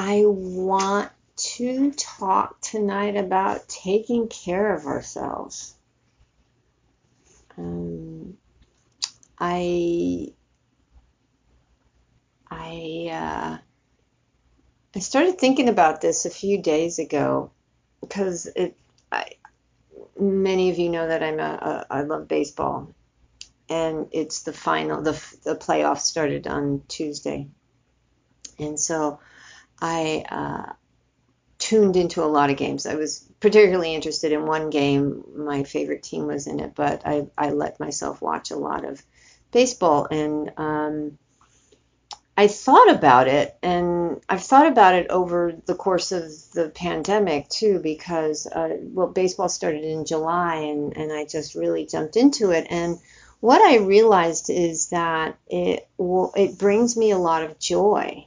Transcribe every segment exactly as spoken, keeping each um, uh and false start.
I want to talk tonight about taking care of ourselves. Um, I, I, uh, I started thinking about this a few days ago because it, I, many of you know that I'm a, a I love baseball, and it's the final, the, the playoffs started on Tuesday. And so I, uh, tuned into a lot of games. I was particularly interested in one game. My favorite team was in it, but I, I let myself watch a lot of baseball. And um, I thought about it, and I've thought about it over the course of the pandemic too, because, uh, well, baseball started in July, and, and I just really jumped into it. And what I realized is that it will, it brings me a lot of joy.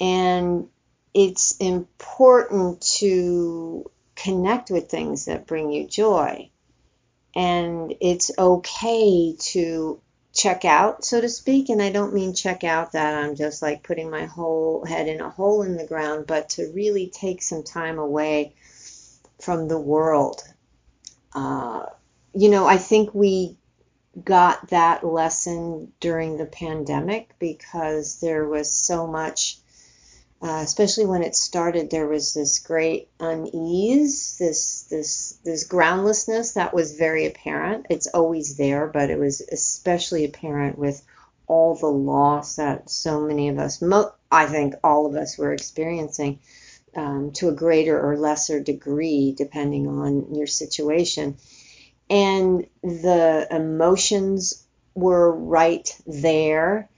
And it's important to connect with things that bring you joy. And it's okay to check out, so to speak. And I don't mean check out that I'm just like putting my whole head in a hole in the ground, but to really take some time away from the world. Uh, you know, I think we got that lesson during the pandemic because there was so much. Uh, especially when it started, there was this great unease, this this this groundlessness that was very apparent. It's always there, but it was especially apparent with all the loss that so many of us, mo- I think all of us were experiencing um, to a greater or lesser degree, depending on your situation. And the emotions were right there.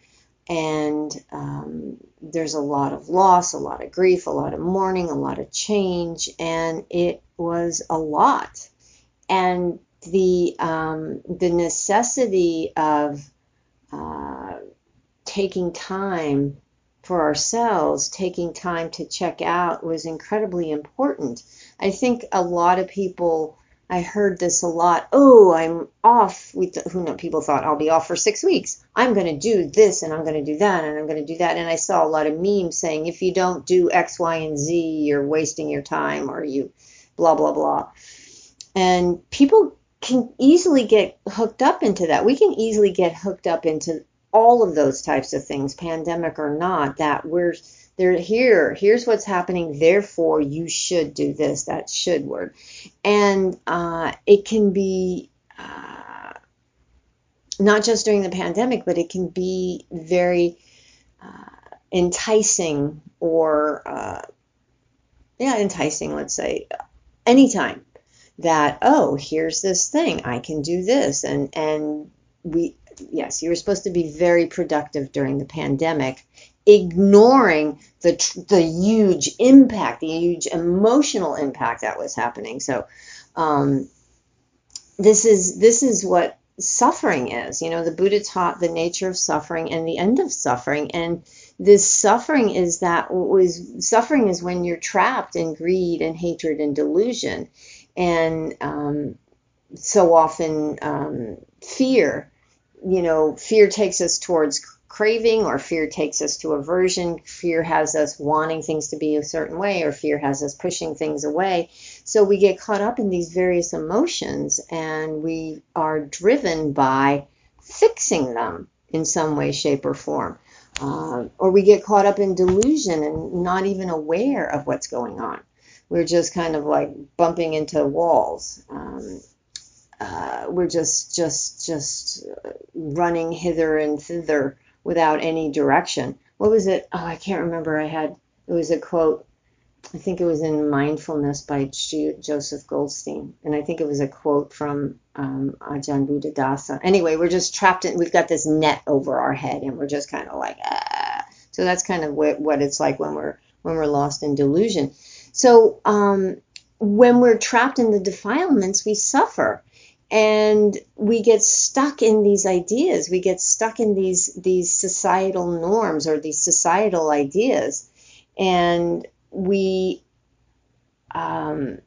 And um, there's a lot of loss, a lot of grief, a lot of mourning, a lot of change, and it was a lot. And the um, the necessity of uh, taking time for ourselves, taking time to check out, was incredibly important. I think a lot of people. I heard this a lot. Oh, I'm off. We th- who know, people thought I'll be off for six weeks. I'm going to do this and I'm going to do that and I'm going to do that. And I saw a lot of memes saying, if you don't do X, Y, and Z, you're wasting your time or you blah, blah, blah. And people can easily get hooked up into that. We can easily get hooked up into all of those types of things, pandemic or not, that we're They're here. Here's what's happening. Therefore, you should do this. That should work. And uh, it can be uh, not just during the pandemic, but it can be very uh, enticing or, uh, yeah, enticing, let's say, anytime that, oh, here's this thing. I can do this. And, and we, yes, you were supposed to be very productive during the pandemic, ignoring the the huge impact, the huge emotional impact that was happening. So um, this is this is what suffering is. You know, the Buddha taught the nature of suffering and the end of suffering. And this suffering is that was suffering is when you're trapped in greed and hatred and delusion, and um, so often um, fear. You know, fear takes us towards craving, or fear takes us to aversion. Fear has us wanting things to be a certain way, or fear has us pushing things away. So we get caught up in these various emotions, and we are driven by fixing them in some way, shape, or form. Uh, or we get caught up in delusion and not even aware of what's going on. We're just kind of like bumping into walls. Um, uh, we're just, just, just running hither and thither without any direction. What was it? Oh, I can't remember. I had, it was a quote, I think it was in Mindfulness by G- Joseph Goldstein. And I think it was a quote from um, Ajahn Buddha Dasa. Anyway, we're just trapped in, we've got this net over our head and we're just kind of like, ah. So that's kind of what, what it's like when we're, when we're lost in delusion. So um, when we're trapped in the defilements, we suffer. And we get stuck in these ideas. We get stuck in these these societal norms or these societal ideas, and we um,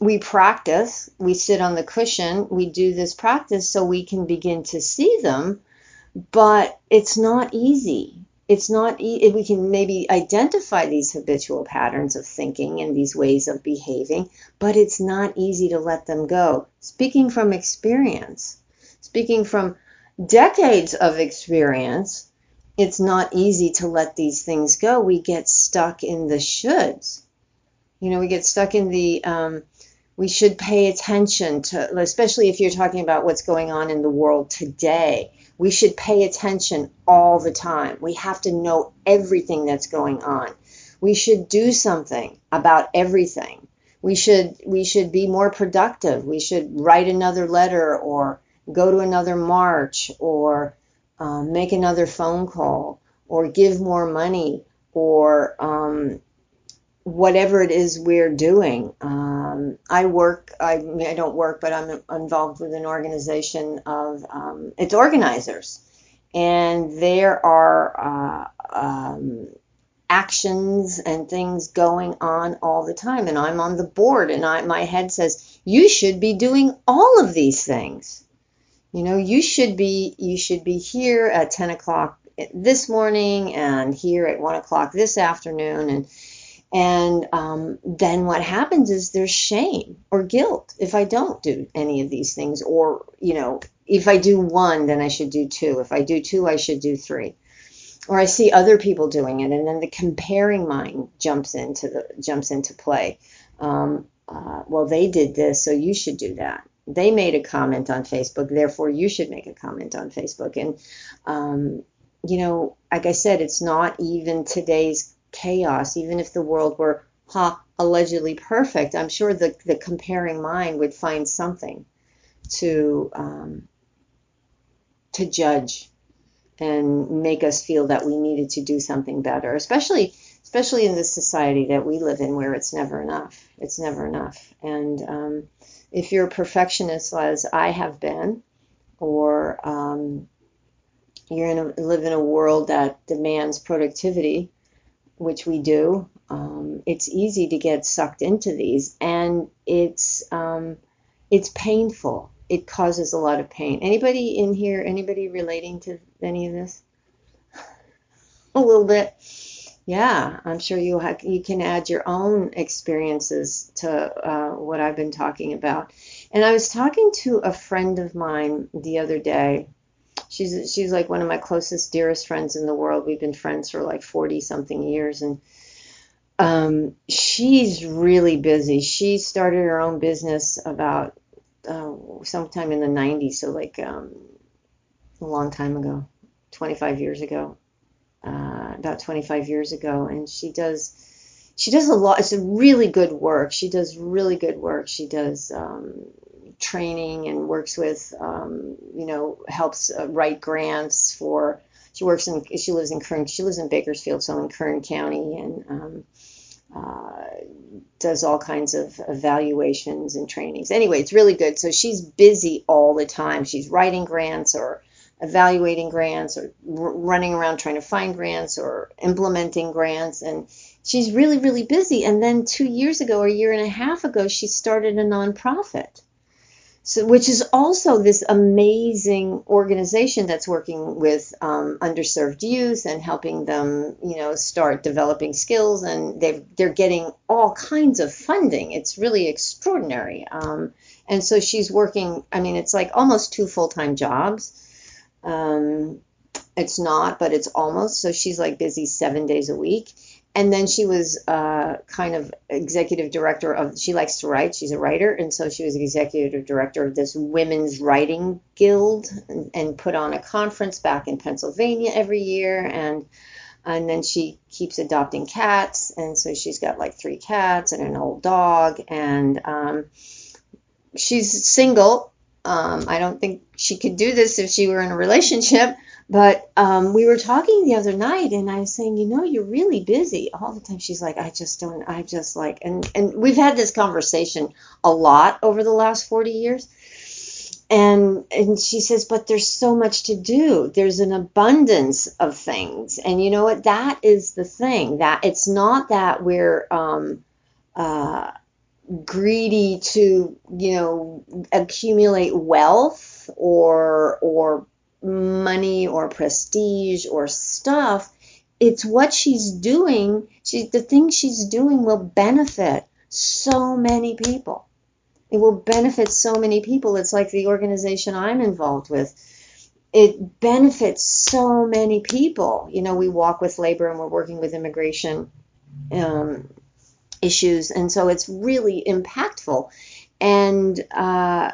we practice. We sit on the cushion. We do this practice so we can begin to see them, but it's not easy. it's not, if we can maybe identify these habitual patterns of thinking and these ways of behaving, but it's not easy to let them go. Speaking from experience, speaking from decades of experience, it's not easy to let these things go. We get stuck in the shoulds. You know, we get stuck in the, um, we should pay attention to, especially if you're talking about what's going on in the world today. We should pay attention all the time. We have to know everything that's going on. We should do something about everything. We should we should be more productive. We should write another letter or go to another march or uh, make another phone call or give more money or um, whatever it is we're doing. Um, I work, I, I don't work, but I'm involved with an organization of, um, it's organizers. And there are uh, um, actions and things going on all the time. And I'm on the board and I, my head says, you should be doing all of these things. You know, you should be, you should be here at ten o'clock this morning and here at one o'clock this afternoon. And And um, then what happens is there's shame or guilt if I don't do any of these things. Or, you know, if I do one, then I should do two. If I do two, I should do three. Or I see other people doing it. And then the comparing mind jumps into the jumps into play. Um, uh, well, they did this, so you should do that. They made a comment on Facebook, therefore you should make a comment on Facebook. And, um, you know, like I said, it's not even today's chaos. Even if the world were ha allegedly perfect, I'm sure the, the comparing mind would find something to um, to judge and make us feel that we needed to do something better, especially especially in this society that we live in where it's never enough. It's never enough. And um, if you're a perfectionist as I have been, or um, you're in a, live in a world that demands productivity, which we do, um, it's easy to get sucked into these, and it's um, it's painful. It causes a lot of pain. Anybody in here, anybody relating to any of this? A little bit. Yeah, I'm sure you ha- you can add your own experiences to uh, what I've been talking about. And I was talking to a friend of mine the other day. She's she's like one of my closest, dearest friends in the world. We've been friends for like forty something years. And um, she's really busy. She started her own business about uh, sometime in the nineties. So like um, a long time ago, twenty-five years ago, uh, about twenty-five years ago. And she does, she does a lot. It's a really good work. She does really good work. She does, um, training and works with, um, you know, helps uh, write grants for, she works in, she lives in Kern, she lives in Bakersfield, so in Kern County, and um, uh, does all kinds of evaluations and trainings. Anyway, it's really good. So she's busy all the time. She's writing grants or evaluating grants or r- running around trying to find grants or implementing grants. And she's really, really busy. And then two years ago, or a year and a half ago, she started a nonprofit. So, which is also this amazing organization that's working with um, underserved youth and helping them, you know, start developing skills, and they've, they're getting all kinds of funding. It's really extraordinary. Um, and so she's working, I mean, it's like almost two full-time jobs. Um, it's not, but it's almost. So she's like busy seven days a week. And then she was uh, kind of executive director of, she likes to write, she's a writer, and so she was executive director of this women's writing guild, and, and put on a conference back in Pennsylvania every year, and and then she keeps adopting cats, and so she's got like three cats and an old dog, and um, she's single. Um, I don't think she could do this if she were in a relationship. But um, we were talking the other night, and I was saying, you know, you're really busy all the time. She's like, I just don't, I just like, and, and we've had this conversation a lot over the last forty years. And and she says, but there's so much to do. There's an abundance of things. And you know what? That is the thing. That it's not that we're um, uh, greedy to, you know, accumulate wealth or or money or prestige or stuff. it's what she's doing. She, the thing she's doing will benefit so many people. It will benefit so many people. It's like the organization I'm involved with. It benefits so many people. You know, we walk with labor and we're working with immigration um, issues. And so it's really impactful. And uh,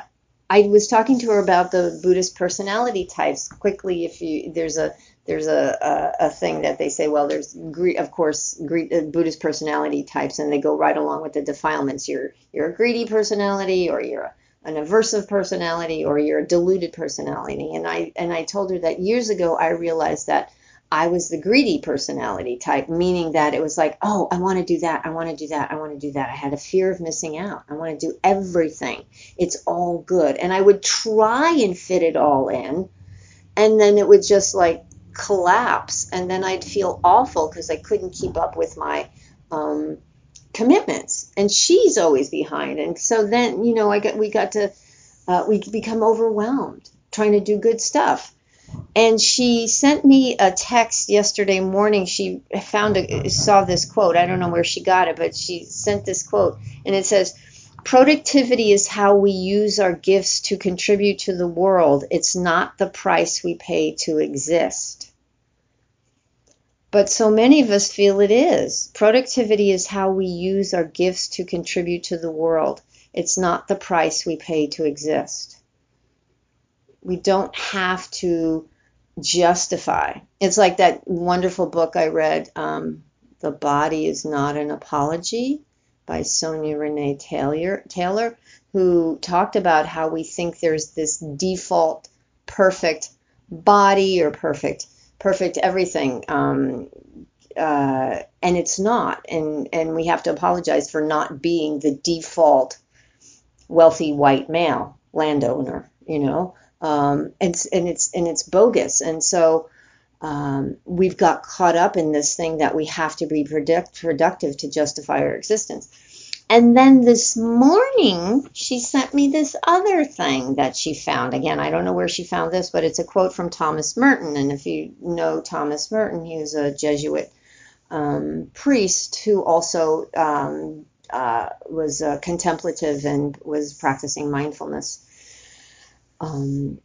I was talking to her about the Buddhist personality types. Quickly, if you there's a there's a, a, a thing that they say, well, there's, of course, greed, uh, Buddhist personality types, and they go right along with the defilements. You're, you're a greedy personality, or you're a, an aversive personality, or you're a deluded personality. And I and I told her that years ago, I realized that I was the greedy personality type, meaning that it was like, oh, I want to do that. I want to do that. I want to do that. I had a fear of missing out. I want to do everything. It's all good. And I would try and fit it all in, and then it would just like, collapse, and then I'd feel awful because I couldn't keep up with my um, commitments, and she's always behind. And so then, you know, I got we got to uh, we become overwhelmed trying to do good stuff. And she sent me a text yesterday morning. She found a, saw this quote. I don't know where she got it, but she sent this quote, and it says, "Productivity is how we use our gifts to contribute to the world. It's not the price we pay to exist." But so many of us feel it is. Productivity is how we use our gifts to contribute to the world. It's not the price we pay to exist. We don't have to justify. It's like that wonderful book I read, um, The Body Is Not an Apology, by Sonia Renee Taylor, Taylor, who talked about how we think there's this default perfect body or perfect, perfect everything, um, uh, and it's not. And and we have to apologize for not being the default wealthy white male landowner, you know. Um, and and it's and it's bogus. And so. Um, we've got caught up in this thing that we have to be product, productive to justify our existence. And then this morning, she sent me this other thing that she found. Again, I don't know where she found this, but it's a quote from Thomas Merton. And if you know Thomas Merton, he was a Jesuit um, priest who also um, uh, was uh, contemplative and was practicing mindfulness. Um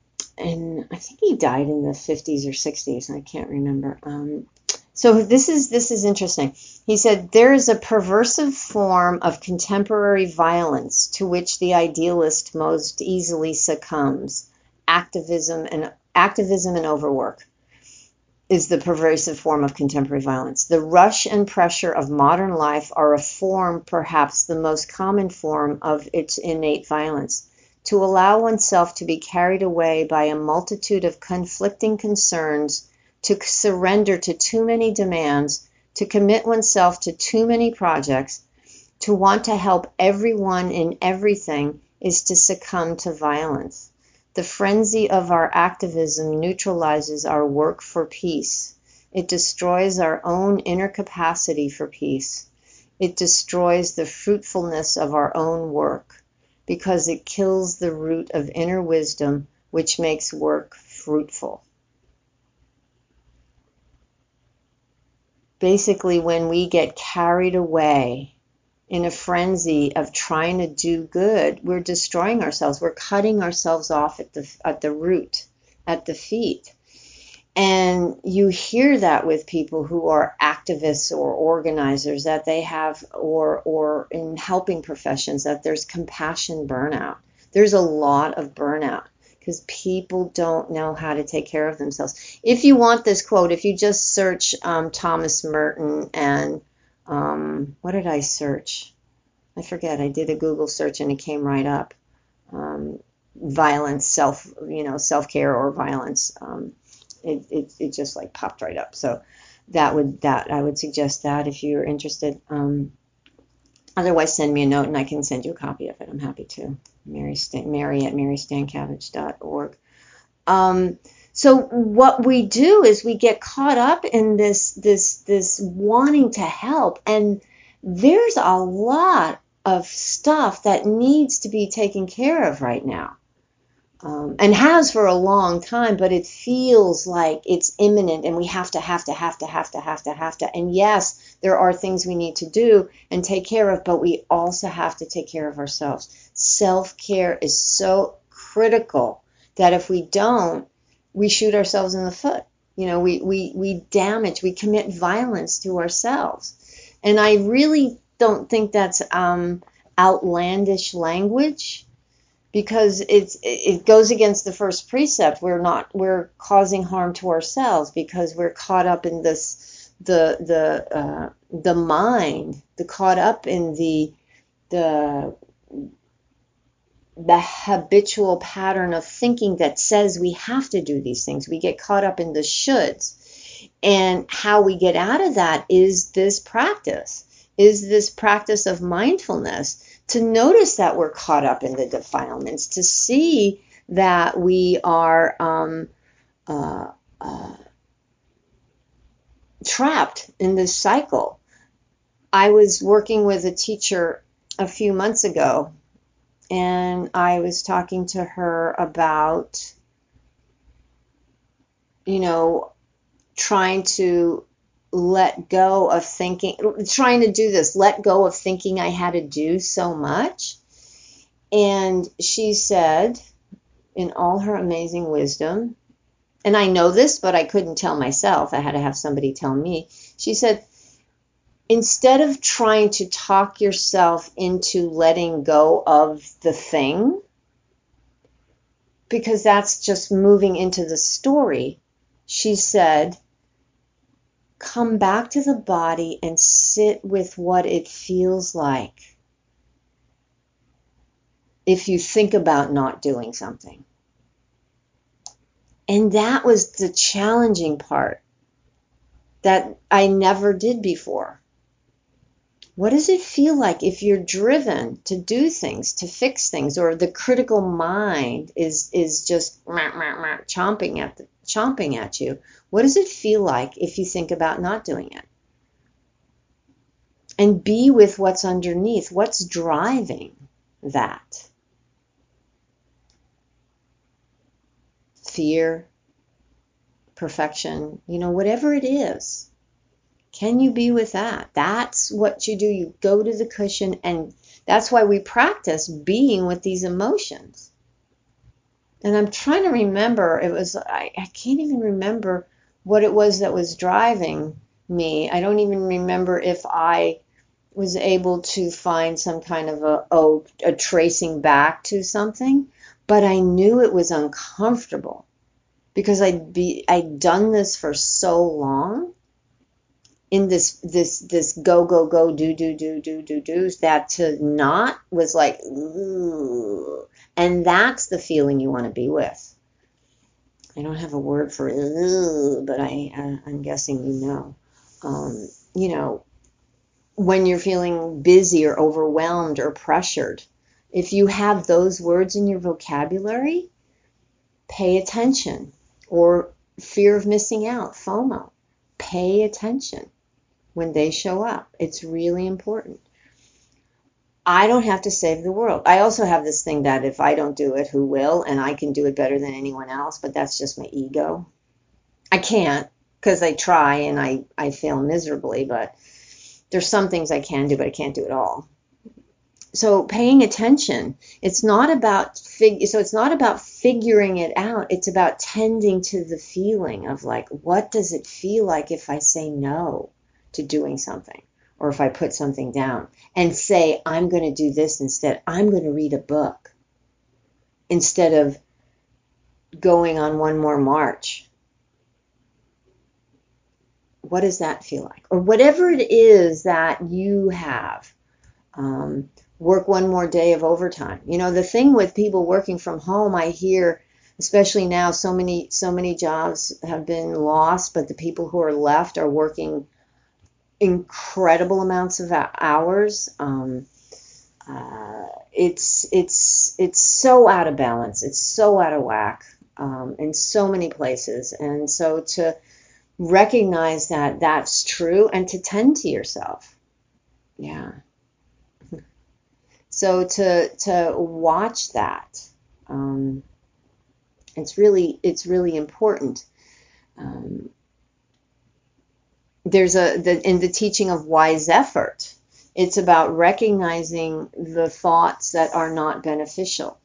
And I think he died in the fifties or sixties. I can't remember. Um, so this is this is interesting. He said, "There is a perversive form of contemporary violence to which the idealist most easily succumbs. Activism and activism and overwork is the perversive form of contemporary violence. The rush and pressure of modern life are a form, perhaps the most common form, of its innate violence. To allow oneself to be carried away by a multitude of conflicting concerns, to surrender to too many demands, to commit oneself to too many projects, to want to help everyone in everything is to succumb to violence. The frenzy of our activism neutralizes our work for peace. It destroys our own inner capacity for peace. It destroys the fruitfulness of our own work, because it kills the root of inner wisdom, which makes work fruitful." Basically, when we get carried away in a frenzy of trying to do good, we're destroying ourselves. We're cutting ourselves off at the at the root, at the feet. And you hear that with people who are activists or organizers that they have, or or in helping professions, that there's compassion burnout. There's a lot of burnout because people don't know how to take care of themselves. If you want this quote, if you just search um, Thomas Merton and um, what did I search? I forget. I did a Google search and it came right up. Um, violence, self, you know, self-care or violence. Um, It, it it just like popped right up. So that would that I would suggest that if you're interested. Um, otherwise, send me a note and I can send you a copy of it. I'm happy to. Mary St- Mary at mary stankovich dot org. Um, so what we do is we get caught up in this this this wanting to help, and there's a lot of stuff that needs to be taken care of right now. um, and has for a long time, but it feels like it's imminent and we have to, have to, have to, have to, have to, have to. And yes, there are things we need to do and take care of, but we also have to take care of ourselves. Self-care is so critical that if we don't, we shoot ourselves in the foot. You know, we, we, we damage, we commit violence to ourselves. And I really don't think that's um, outlandish language, because it's it goes against the first precept. We're not we're causing harm to ourselves because we're caught up in this the the uh, the mind, the caught up in the the the habitual pattern of thinking that says we have to do these things. We get caught up in the shoulds. And how we get out of that is this practice, is this practice of mindfulness, to notice that we're caught up in the defilements, to see that we are um, uh, uh, trapped in this cycle. I was working with a teacher a few months ago, and I was talking to her about, you know, trying to let go of thinking, trying to do this, let go of thinking I had to do so much. And she said, in all her amazing wisdom, and I know this, but I couldn't tell myself, I had to have somebody tell me. She said, instead of trying to talk yourself into letting go of the thing, because that's just moving into the story, she said, come back to the body and sit with what it feels like if you think about not doing something. And that was the challenging part that I never did before. What does it feel like if you're driven to do things, to fix things, or the critical mind is is just chomping at the chomping at you? What does it feel like if you think about not doing it? And be with what's underneath, what's driving that? Fear, perfection, you know, whatever it is. Can you be with that? That's what you do. You go to the cushion, and that's why we practice being with these emotions. And I'm trying to remember, it was, I, I can't even remember what it was that was driving me. I don't even remember if I was able to find some kind of a, oh, a tracing back to something, but I knew it was uncomfortable because I'd be, I'd done this for so long in this, this, this go, go, go, do, do, do, do, do, do, that to not was like, ooh. And that's the feeling you want to be with. I don't have a word for it, but I, uh, I'm guessing you know. Um, you know, when you're feeling busy or overwhelmed or pressured, if you have those words in your vocabulary, pay attention. Or fear of missing out, FOMO. Pay attention when they show up. It's really important. I don't have to save the world. I also have this thing that if I don't do it, who will? And I can do it better than anyone else, but that's just my ego. I can't, because I try and I, I fail miserably, but there's some things I can do, but I can't do it all. So paying attention, it's not about fig- so it's not about figuring it out. It's about tending to the feeling of like, what does it feel like if I say no to doing something? Or if I put something down and say, I'm going to do this instead. I'm going to read a book instead of going on one more march. What does that feel like? Or whatever it is that you have. Um, work one more day of overtime. You know, the thing with people working from home, I hear, especially now, so many, so many jobs have been lost, but the people who are left are working incredible amounts of hours. Um, uh, it's it's it's so out of balance. It's so out of whack um, in so many places. And so to recognize that that's true and to tend to yourself, yeah. So to to watch that, um, It's really, it's really important. Um, there's a, the, in the teaching of wise effort, it's about recognizing the thoughts that are not beneficial.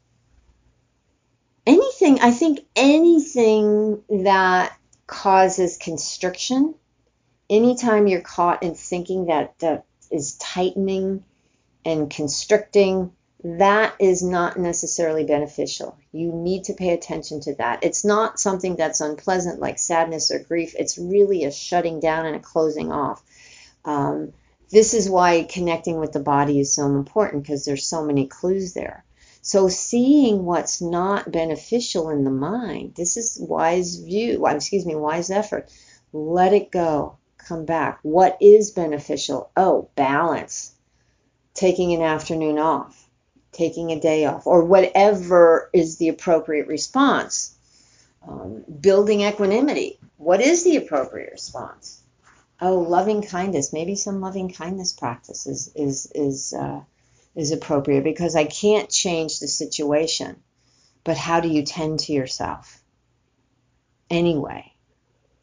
Anything, I think anything that causes constriction, anytime you're caught in thinking that, that is tightening and constricting, that is not necessarily beneficial. You need to pay attention to that. It's not something that's unpleasant like sadness or grief. It's really a shutting down and a closing off. Um, this is why connecting with the body is so important, because there's so many clues there. So seeing what's not beneficial in the mind, this is wise view, excuse me, wise effort. Let it go. Come back. What is beneficial? Oh, balance. Taking an afternoon off. Taking a day off, or whatever is the appropriate response. Um, building equanimity. What is the appropriate response? Oh, loving kindness. Maybe some loving kindness practice is is is uh, is appropriate, because I can't change the situation. But how do you tend to yourself? Anyway,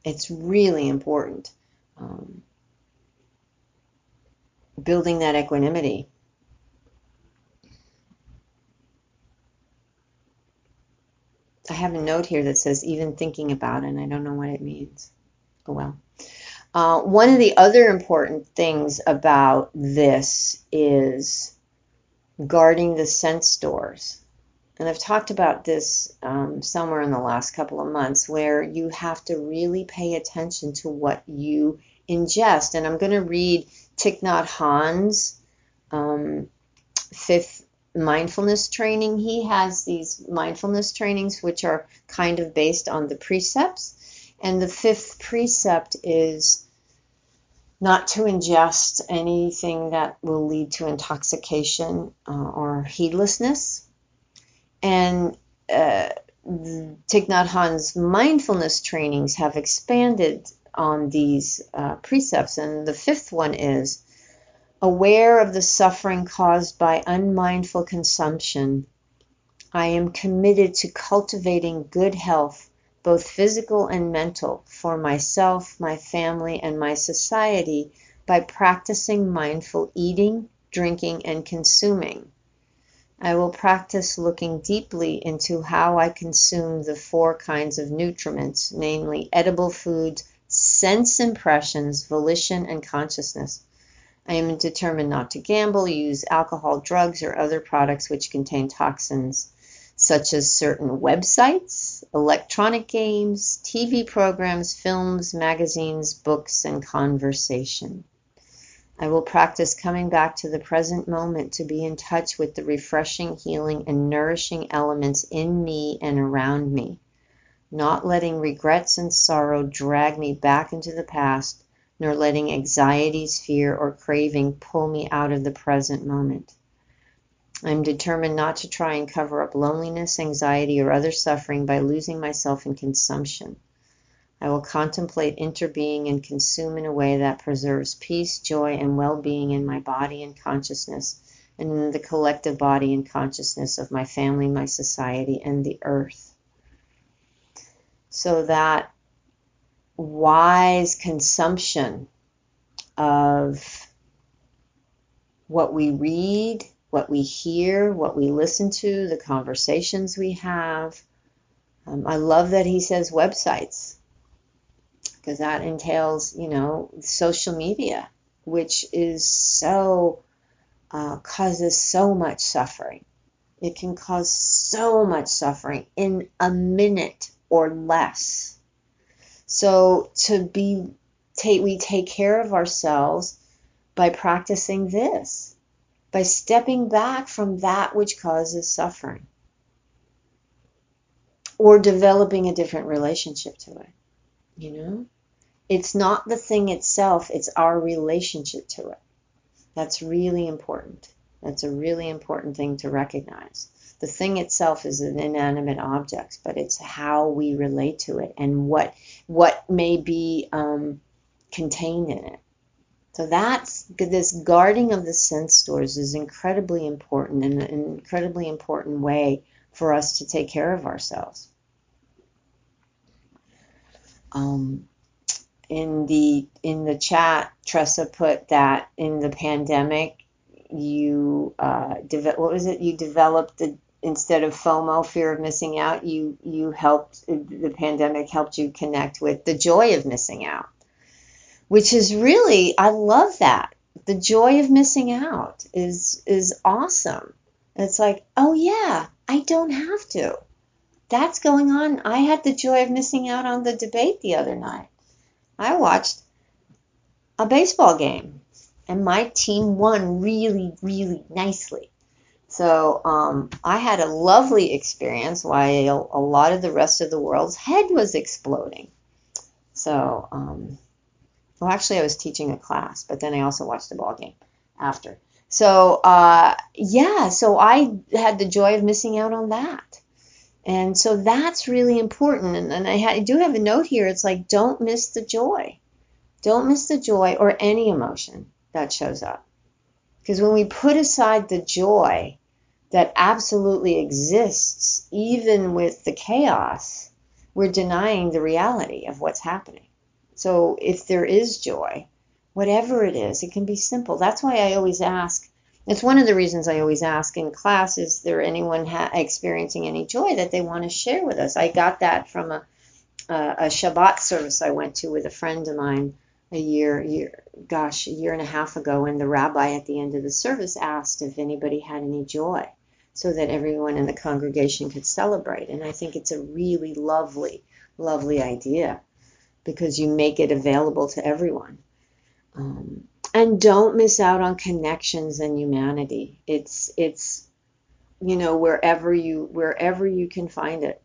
it's really important. Um, building that equanimity. I have a note here that says, even thinking about it, and I don't know what it means. Oh, well. Uh, one of the other important things about this is guarding the sense doors. And I've talked about this um, somewhere in the last couple of months, where you have to really pay attention to what you ingest. And I'm going to read Thich Nhat Hanh's um, fifth mindfulness training. He has these mindfulness trainings which are kind of based on the precepts, and the fifth precept is not to ingest anything that will lead to intoxication uh, or heedlessness. And uh, Thich Nhat Hanh's mindfulness trainings have expanded on these uh, precepts, and the fifth one is aware of the suffering caused by unmindful consumption. I am committed to cultivating good health, both physical and mental, for myself, my family, and my society by practicing mindful eating, drinking, and consuming. I will practice looking deeply into how I consume the four kinds of nutriments, namely edible foods, sense impressions, volition, and consciousness. I am determined not to gamble, use alcohol, drugs, or other products which contain toxins, such as certain websites, electronic games, T V programs, films, magazines, books, and conversation. I will practice coming back to the present moment to be in touch with the refreshing, healing, and nourishing elements in me and around me, not letting regrets and sorrow drag me back into the past, nor letting anxieties, fear, or craving pull me out of the present moment. I'm determined not to try and cover up loneliness, anxiety, or other suffering by losing myself in consumption. I will contemplate interbeing and consume in a way that preserves peace, joy, and well-being in my body and consciousness, and in the collective body and consciousness of my family, my society, and the earth. So that wise consumption of what we read, what we hear, what we listen to, the conversations we have. Um, I love that he says websites, because that entails, you know, social media, which is so, uh, causes so much suffering. It can cause so much suffering in a minute or less. So to be, take, we take care of ourselves by practicing this, by stepping back from that which causes suffering, or developing a different relationship to it. You know, it's not the thing itself, it's our relationship to it. That's really important. That's a really important thing to recognize. The thing itself is an inanimate object, but it's how we relate to it and what what may be um, contained in it. So that's, this guarding of the sense doors is incredibly important, and an incredibly important way for us to take care of ourselves. Um, in the in the chat, Tressa put that in the pandemic, you uh, de- what was it? You developed the instead of FOMO, fear of missing out. You you helped the pandemic helped you connect with the joy of missing out, which is really I love that. The joy of missing out is is awesome. It's like, oh yeah, I don't have to. That's going on. I had the joy of missing out on the debate the other night. I watched a baseball game, and my team won really, really nicely. So um, I had a lovely experience while a lot of the rest of the world's head was exploding. So, um, well, actually, I was teaching a class, but then I also watched the ball game after. So, uh, yeah, so I had the joy of missing out on that. And so that's really important. And, and I, ha- I do have a note here. It's like, don't miss the joy. Don't miss the joy or any emotion that shows up. Because when we put aside the joy that absolutely exists, even with the chaos, we're denying the reality of what's happening. So if there is joy, whatever it is, it can be simple. That's why I always ask. It's one of the reasons I always ask in class, is there anyone ha- experiencing any joy that they want to share with us? I got that from a, a, a Shabbat service I went to with a friend of mine a year, year, gosh, a year and a half ago, and the rabbi at the end of the service asked if anybody had any joy so that everyone in the congregation could celebrate. And I think it's a really lovely, lovely idea because you make it available to everyone. Um, And don't miss out on connections and humanity. It's it's you know wherever you wherever you can find it.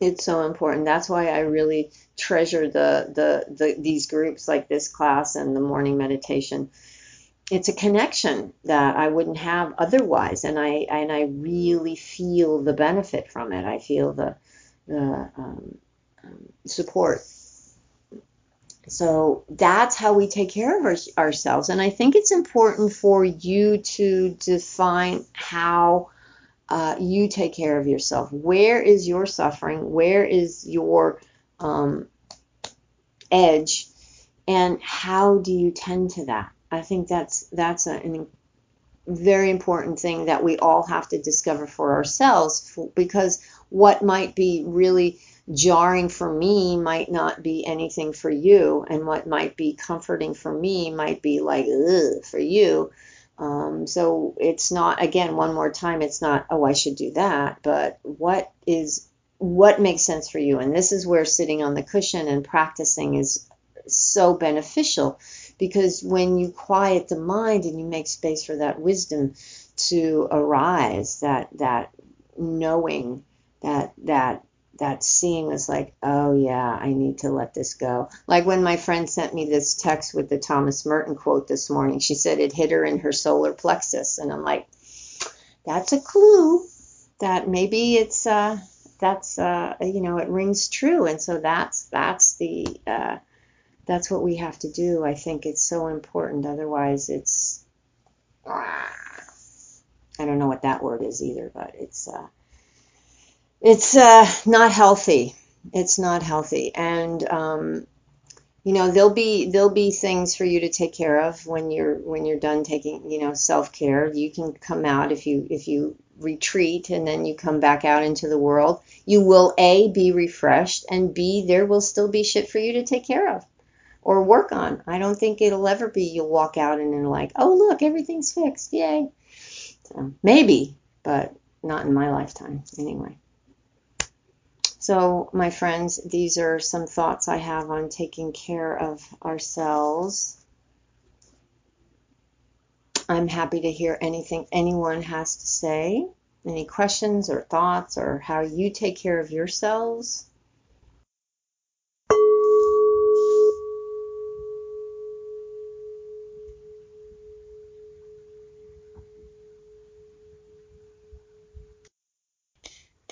It's so important. That's why I really treasure the the, the these groups like this class and the morning meditation. It's a connection that I wouldn't have otherwise, and I and I really feel the benefit from it. I feel the the um, support. So that's how we take care of our, ourselves. And I think it's important for you to define how uh, you take care of yourself. Where is your suffering? Where is your um, edge? And how do you tend to that? I think that's that's a, a very important thing that we all have to discover for ourselves, for, because what might be really jarring for me might not be anything for you, and what might be comforting for me might be like ugh, for you. Um, so it's not, again, one more time, it's not, oh, I should do that, but what is what makes sense for you? And this is where sitting on the cushion and practicing is so beneficial, because when you quiet the mind and you make space for that wisdom to arise, that that knowing, that that that seeing was like, oh yeah, I need to let this go. Like when my friend sent me this text with the Thomas Merton quote this morning, she said it hit her in her solar plexus. And I'm like, that's a clue that maybe it's, uh, that's, uh, you know, it rings true. And so that's, that's the, uh, that's what we have to do. I think it's so important. Otherwise it's, I don't know what that word is either, but it's, uh, It's uh, not healthy. It's not healthy. And, um, you know, there'll be there'll be things for you to take care of when you're when you're done taking, you know, self-care. You can come out if you if you retreat and then you come back out into the world. You will, A, be refreshed, and B, there will still be shit for you to take care of or work on. I don't think it'll ever be you'll walk out and then like, oh, look, everything's fixed. Yay. So, maybe, but not in my lifetime anyway. So, my friends, these are some thoughts I have on taking care of ourselves. I'm happy to hear anything anyone has to say. Any questions or thoughts or how you take care of yourselves?